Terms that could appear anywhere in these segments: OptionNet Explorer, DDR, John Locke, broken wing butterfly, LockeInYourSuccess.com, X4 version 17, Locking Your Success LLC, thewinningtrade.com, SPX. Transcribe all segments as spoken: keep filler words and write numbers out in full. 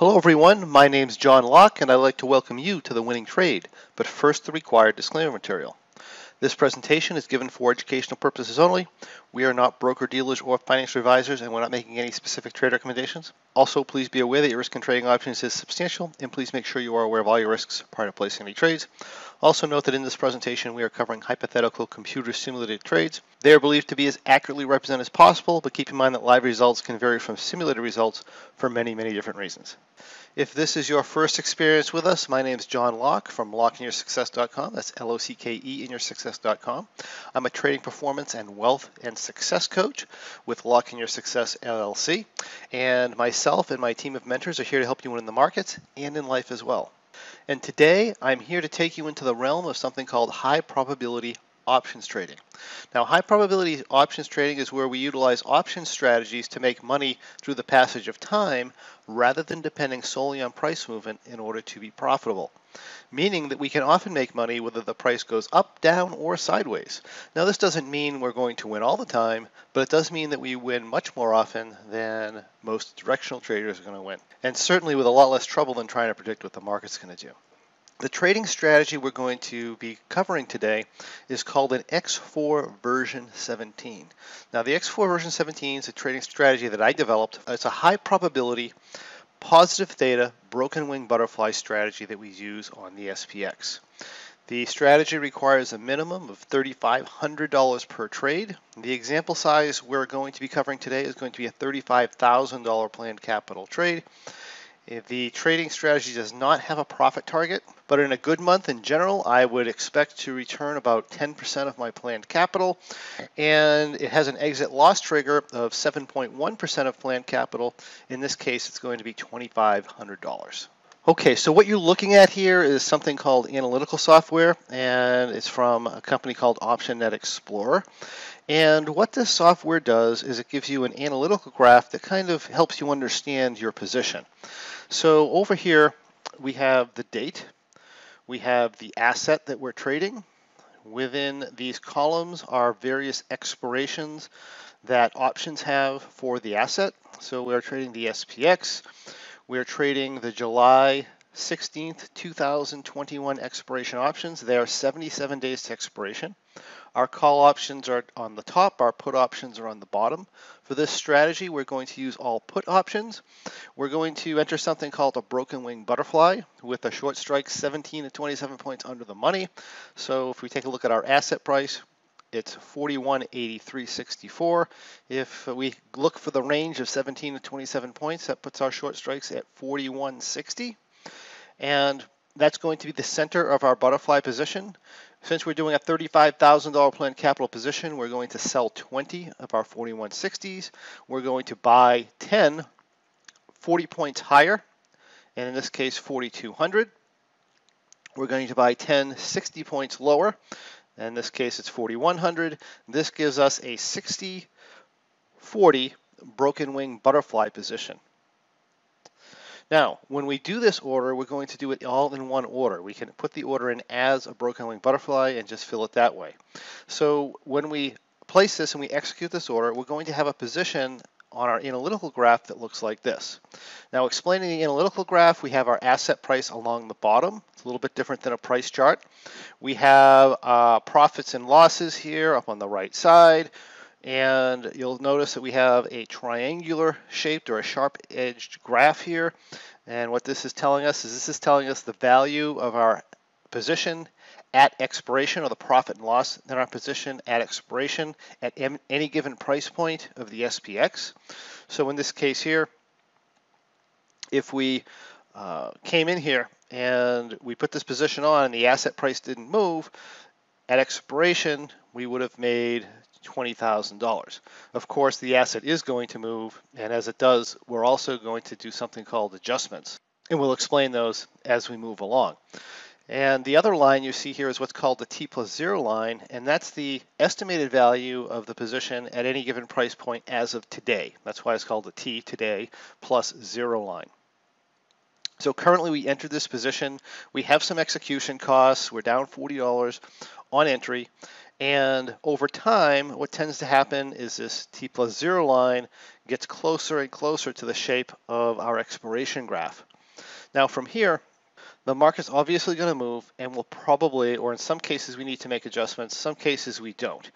Hello everyone, my name's John Locke and I'd like to welcome you to The Winning Trade, but first the required disclaimer material. This presentation is given for educational purposes only. We are not broker dealers or financial advisors and we're not making any specific trade recommendations. Also, please be aware that your risk in trading options is substantial and please make sure you are aware of all your risks prior to placing any trades. Also note that in this presentation we are covering hypothetical computer simulated trades. They are believed to be as accurately represented as possible, but keep in mind that live results can vary from simulated results for many, many different reasons. If this is your first experience with us, my name is John Locke from Lock in your success dot com. That's L O C K E in your success dot com. I'm a trading performance and wealth and success coach with Locking Your Success L L C. And myself and my team of mentors are here to help you win in the markets and in life as well. And today I'm here to take you into the realm of something called high probability options trading. Now, high probability options trading is where we utilize option strategies to make money through the passage of time rather than depending solely on price movement in order to be profitable, meaning that we can often make money whether the price goes up, down, or sideways. Now, this doesn't mean we're going to win all the time, but it does mean that we win much more often than most directional traders are going to win, and certainly with a lot less trouble than trying to predict what the market's going to do. The trading strategy we're going to be covering today is called an X four version seventeen. Now, the X four version seventeen is a trading strategy that I developed. It's a high probability, positive theta, broken wing butterfly strategy that we use on the S P X. The strategy requires a minimum of three thousand five hundred dollars per trade. The example size we're going to be covering today is going to be a thirty-five thousand dollars planned capital trade. The trading strategy does not have a profit target, but in a good month in general, I would expect to return about ten percent of my planned capital, and it has an exit loss trigger of seven point one percent of planned capital. In this case, it's going to be two thousand five hundred dollars. Okay, so what you're looking at here is something called analytical software, and it's from a company called OptionNet Explorer. And what this software does is it gives you an analytical graph that kind of helps you understand your position. So over here, we have the date, we have the asset that we're trading. Within these columns are various expirations that options have for the asset. So we're trading the S P X. We're trading the July sixteenth, two thousand twenty-one expiration options. They are seventy-seven days to expiration. Our call options are on the top. Our put options are on the bottom. For this strategy, we're going to use all put options. We're going to enter something called a broken wing butterfly with a short strike seventeen to twenty-seven points under the money. So if we take a look at our asset price, it's forty-one eighty-three sixty-four. If we look for the range of seventeen to twenty-seven points, that puts our short strikes at forty-one sixty. And that's going to be the center of our butterfly position. Since we're doing a thirty-five thousand dollars planned capital position, we're going to sell twenty of our forty-one sixties. We're going to buy ten, forty points higher, and in this case, forty-two hundred. We're going to buy ten, sixty points lower. In this case, it's forty-one hundred. This gives us a sixty forty broken wing butterfly position. Now, when we do this order, we're going to do it all in one order. We can put the order in as a broken wing butterfly and just fill it that way. So when we place this and we execute this order, we're going to have a position on our analytical graph that looks like this. Now, explaining the analytical graph, we have our asset price along the bottom. It's a little bit different than a price chart. We have uh, profits and losses here up on the right side, and you'll notice that we have a triangular shaped or a sharp edged graph here. And what this is telling us is this is telling us the value of our position at expiration, or the profit and loss in our position at expiration at any given price point of the S P X. So in this case here, if we uh, came in here and we put this position on and the asset price didn't move, at expiration we would have made twenty thousand dollars. Of course, the asset is going to move, and as it does, we're also going to do something called adjustments, and we'll explain those as we move along. And the other line you see here is what's called the T plus zero line, and that's the estimated value of the position at any given price point as of today. That's why it's called the T today plus zero line. So currently we entered this position. We have some execution costs. We're down forty dollars on entry. And over time, what tends to happen is this T plus zero line gets closer and closer to the shape of our expiration graph. Now from here, the market's obviously going to move and will probably, or in some cases we need to make adjustments, some cases we don't.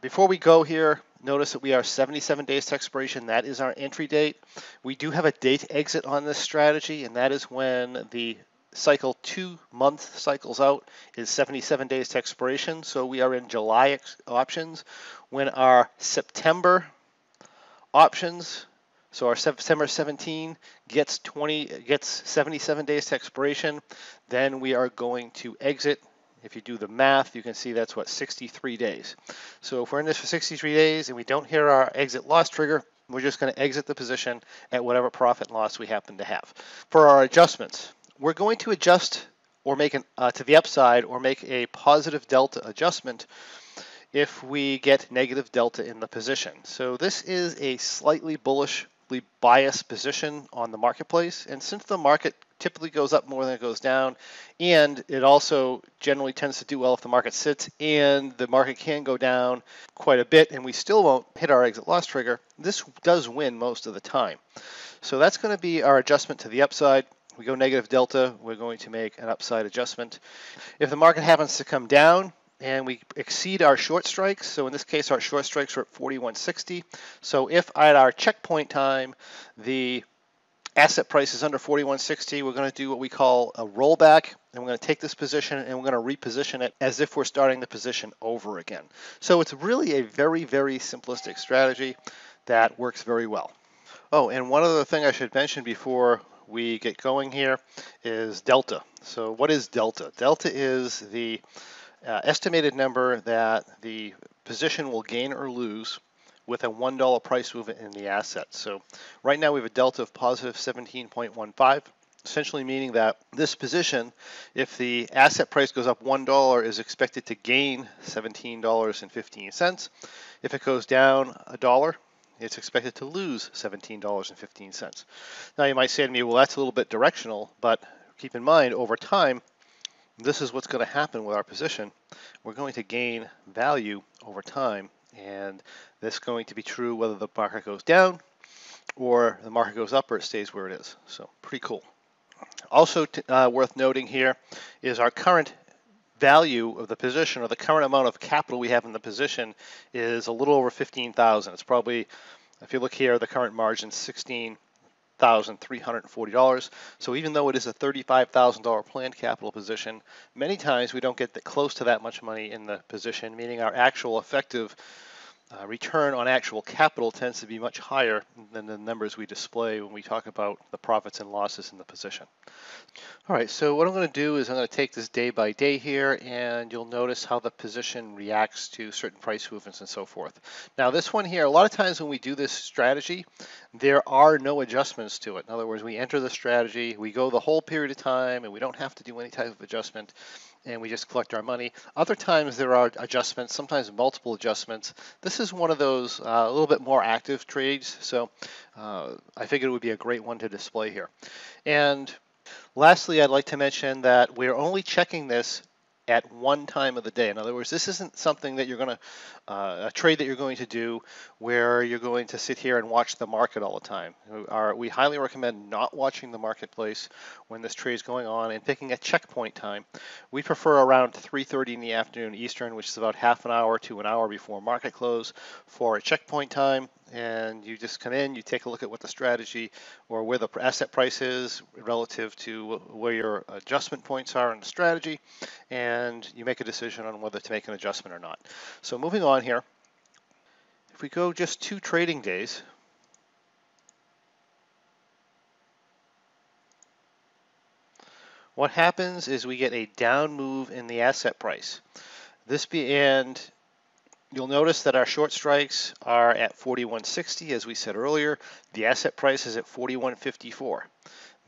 Before we go here, notice that we are seventy-seven days to expiration. That is our entry date. We do have a date exit on this strategy, and that is when the cycle two month cycles out is seventy-seven days to expiration. So we are in July options when our September options, so our September seventeen gets twenty gets seventy-seven days to expiration. Then we are going to exit. If you do the math, you can see that's what, sixty-three days. So if we're in this for sixty-three days and we don't hit our exit loss trigger, we're just going to exit the position at whatever profit and loss we happen to have. For our adjustments, we're going to adjust or make an uh, to the upside or make a positive delta adjustment if we get negative delta in the position. So this is a slightly bullish biased position on the marketplace, and since the market typically goes up more than it goes down, and it also generally tends to do well if the market sits, and the market can go down quite a bit and we still won't hit our exit loss trigger, this does win most of the time. So that's going to be our adjustment to the upside. We go negative delta, we're going to make an upside adjustment. If the market happens to come down and we exceed our short strikes, so in this case our short strikes are at forty-one sixty, so if at our checkpoint time the asset price is under forty-one sixty, we're going to do what we call a rollback, and we're going to take this position and we're going to reposition it as if we're starting the position over again. So it's really a very, very simplistic strategy that works very well. Oh, and one other thing I should mention before we get going here is delta. So what is delta? Delta is the Uh, estimated number that the position will gain or lose with a one dollar price movement in the asset. So right now we have a delta of positive seventeen point one five, essentially meaning that this position, if the asset price goes up one dollar, is expected to gain seventeen dollars and fifteen cents. If it goes down a dollar, it's expected to lose seventeen dollars and fifteen cents. Now you might say to me, well, that's a little bit directional, but keep in mind, over time, this is what's going to happen with our position. We're going to gain value over time, and this is going to be true whether the market goes down or the market goes up or it stays where it is. So pretty cool. Also uh, worth noting here is our current value of the position, or the current amount of capital we have in the position, is a little over fifteen thousand dollars. It's probably, if you look here, the current margin is sixteen thousand dollars. one thousand three hundred forty dollars. So even though it is a thirty-five thousand dollar planned capital position, many times we don't get that close to that much money in the position, meaning our actual effective uh, return on actual capital tends to be much higher than the numbers we display when we talk about the profits and losses in the position. All right, so what I'm going to do is I'm going to take this day by day here, and you'll notice how the position reacts to certain price movements and so forth. Now this one here, a lot of times when we do this strategy, there are no adjustments to it. In other words, we enter the strategy, we go the whole period of time, and we don't have to do any type of adjustment, and we just collect our money. Other times there are adjustments, sometimes multiple adjustments. This is one of those uh, a little bit more active trades, so uh, I figured it would be a great one to display here. And lastly, I'd like to mention that we're only checking this at one time of the day. In other words, this isn't something that you're going to, uh, a trade that you're going to do where you're going to sit here and watch the market all the time. We, are, we highly recommend not watching the marketplace when this trade is going on and picking a checkpoint time. We prefer around three thirty in the afternoon Eastern, which is about half an hour to an hour before market close, for a checkpoint time. And you just come in, you take a look at what the strategy or where the asset price is relative to where your adjustment points are in the strategy, and you make a decision on whether to make an adjustment or not. So moving on here, if we go just two trading days, what happens is we get a down move in the asset price. This be and You'll notice that our short strikes are at forty-one sixty, as we said earlier. The asset price is at forty-one fifty-four.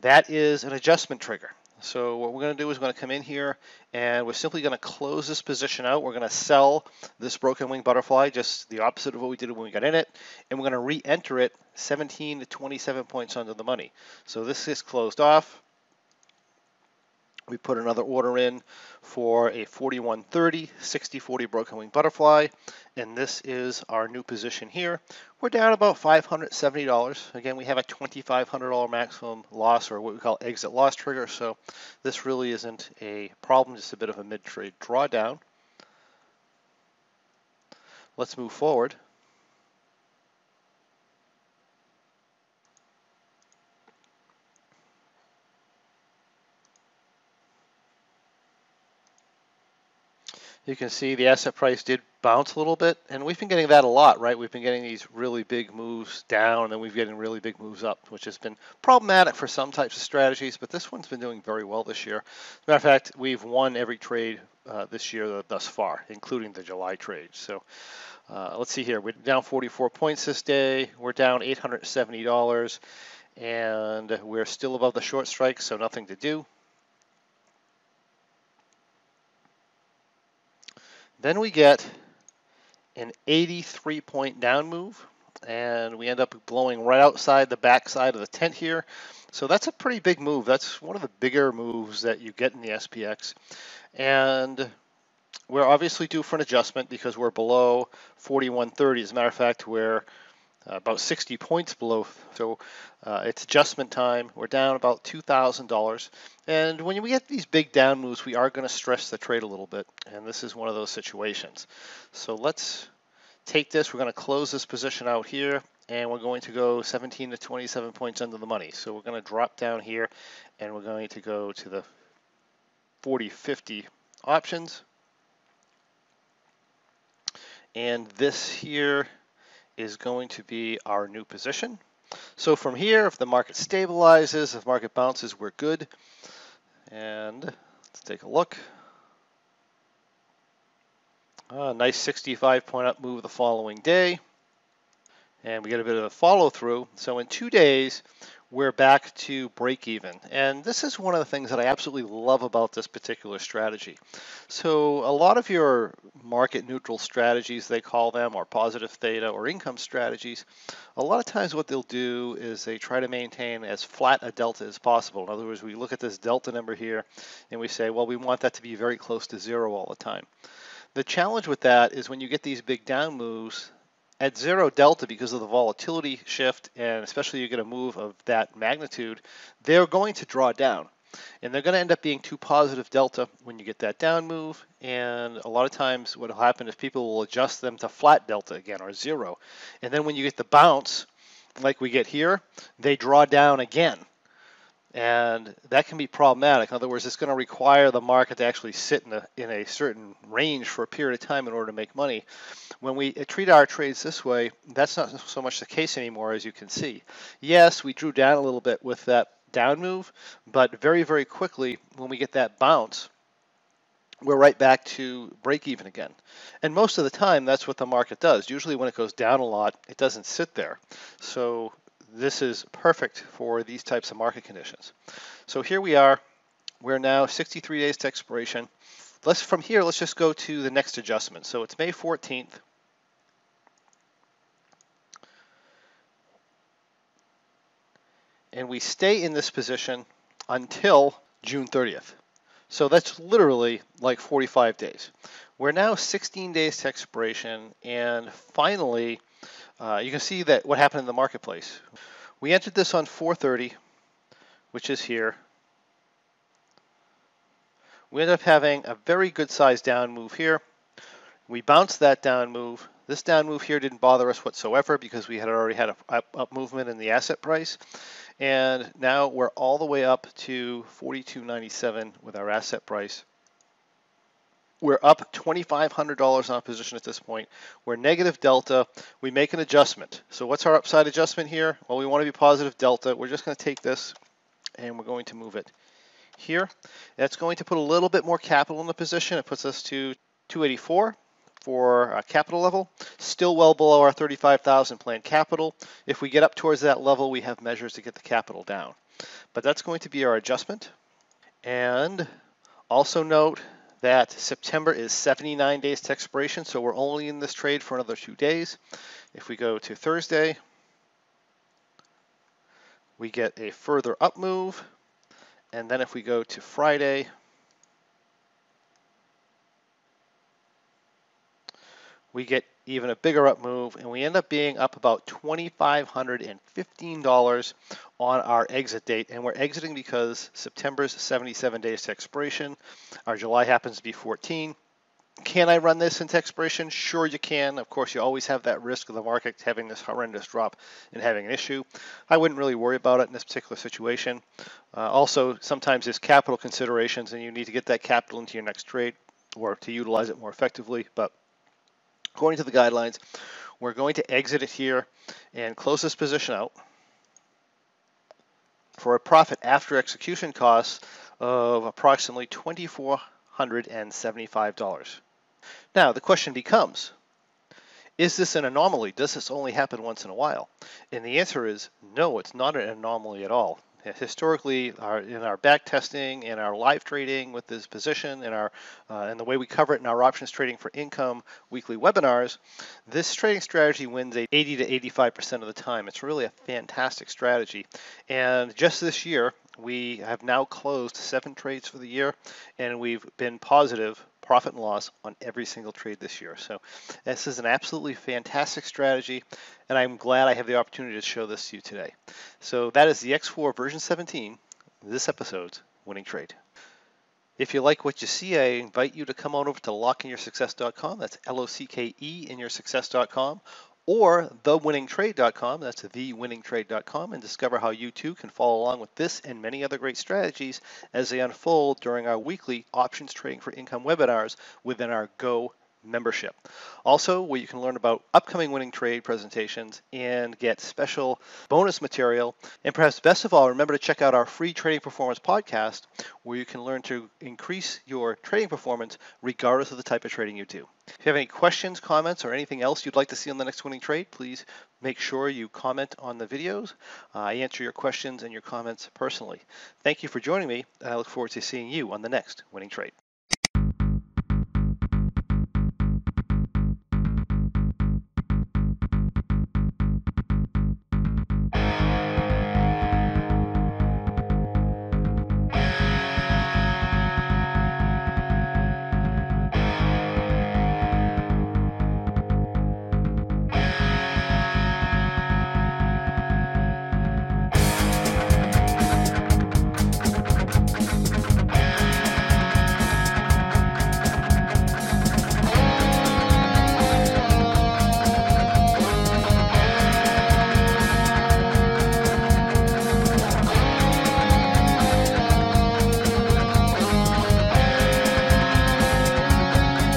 That is an adjustment trigger. So what we're going to do is we're going to come in here, and we're simply going to close this position out. We're going to sell this broken wing butterfly, just the opposite of what we did when we got in it, and we're going to re-enter it seventeen to twenty-seven points under the money. So this is closed off. We put another order in for a forty-one thirty, sixty forty broken wing butterfly, and this is our new position here. We're down about five hundred seventy dollars. Again, we have a twenty-five hundred dollar maximum loss, or what we call exit loss trigger, so this really isn't a problem, just a bit of a mid-trade drawdown. Let's move forward. You can see the asset price did bounce a little bit, and we've been getting that a lot, right? We've been getting these really big moves down, and then we've been getting really big moves up, which has been problematic for some types of strategies, but this one's been doing very well this year. As a matter of fact, we've won every trade uh, this year thus far, including the July trade. So uh, let's see here. We're down forty-four points this day. We're down eight hundred seventy dollars, and we're still above the short strike, so nothing to do. Then we get an eighty-three point down move, and we end up blowing right outside the backside of the tent here. So that's a pretty big move. That's one of the bigger moves that you get in the S P X. And we're obviously due for an adjustment because we're below forty-one thirty. As a matter of fact, we're about sixty points below, so uh, it's adjustment time. We're down about two thousand dollars, and when we get these big down moves, we are going to stress the trade a little bit, and this is one of those situations. So let's take this. We're going to close this position out here, and we're going to go seventeen to twenty-seven points under the money. So we're going to drop down here, and we're going to go to the forty fifty options, and this here is going to be our new position. So from here, if the market stabilizes, if market bounces, we're good. And let's take a look. Uh, nice sixty-five point up move the following day. And we get a bit of a follow through. So in two days, we're back to break even. And this is one of the things that I absolutely love about this particular strategy. So a lot of your market neutral strategies, they call them, or positive theta or income strategies, a lot of times what they'll do is they try to maintain as flat a delta as possible. In other words, we look at this delta number here and we say, well, we want that to be very close to zero all the time. The challenge with that is when you get these big down moves, at zero delta, because of the volatility shift, and especially you get a move of that magnitude, they're going to draw down. And they're going to end up being too positive delta when you get that down move. And a lot of times what will happen is people will adjust them to flat delta again, or zero. And then when you get the bounce, like we get here, they draw down again. And that can be problematic. In other words, it's going to require the market to actually sit in a, in a certain range for a period of time in order to make money. When we treat our trades this way, that's not so much the case anymore, as you can see. Yes, we drew down a little bit with that down move, but very, very quickly, when we get that bounce, we're right back to break even again. And most of the time, that's what the market does. Usually when it goes down a lot, it doesn't sit there. So this is perfect for these types of market conditions. So here we are. We're now sixty-three days to expiration. Let's, from here, let's just go to the next adjustment. So it's May fourteenth. And we stay in this position until June thirtieth. So that's literally like forty-five days. We're now sixteen days to expiration, and finally, Uh, you can see that what happened in the marketplace. We entered this on four thirty, which is here. We ended up having a very good sized down move here. We bounced that down move. This down move here didn't bother us whatsoever because we had already had a up, up movement in the asset price. And now we're all the way up to forty-two ninety-seven with our asset price. We're up twenty-five hundred dollars on position at this point. We're negative delta. We make an adjustment. So what's our upside adjustment here? Well, we want to be positive delta. We're just going to take this and we're going to move it here. That's going to put a little bit more capital in the position. It puts us to two eighty-four for our capital level, still well below our thirty-five thousand planned capital. If we get up towards that level, we have measures to get the capital down. But that's going to be our adjustment. And also note that September is seventy-nine days to expiration, so we're only in this trade for another two days. If we go to Thursday, we get a further up move. And then if we go to Friday, we get even a bigger up move, and we end up being up about two thousand five hundred fifteen dollars on our exit date. And we're exiting because September's seventy-seven days to expiration. Our July happens to be fourteen. Can I run this into expiration? Sure you can. Of course, you always have that risk of the market having this horrendous drop and having an issue. I wouldn't really worry about it in this particular situation. Uh, also, sometimes there's capital considerations, and you need to get that capital into your next trade or to utilize it more effectively. But according to the guidelines, we're going to exit it here and close this position out for a profit after execution costs of approximately two thousand four hundred seventy-five dollars. Now, the question becomes, is this an anomaly? Does this only happen once in a while? And the answer is no, it's not an anomaly at all. Historically, our, in our back testing, in our live trading with this position, in our uh, and the way we cover it in our options trading for income weekly webinars, this trading strategy wins eighty to eighty-five percent of the time. It's really a fantastic strategy. And just this year, we have now closed seven trades for the year, and we've been positive profit and loss on every single trade this year. So this is an absolutely fantastic strategy, and I'm glad I have the opportunity to show this to you today. So that is the X four version seventeen, this episode's winning trade. If you like what you see, I invite you to come on over to Lock in your success dot com. That's L O C K E in your success dot com. Or the winning trade dot com, that's the winning trade dot com, and discover how you too can follow along with this and many other great strategies as they unfold during our weekly options trading for income webinars within our Go membership. Also, where you can learn about upcoming winning trade presentations and get special bonus material. And perhaps best of all, remember to check out our free trading performance podcast, where you can learn to increase your trading performance regardless of the type of trading you do. If you have any questions, comments, or anything else you'd like to see on the next winning trade, please make sure you comment on the videos. Uh, I answer your questions and your comments personally. Thank you for joining me, and I look forward to seeing you on the next winning trade.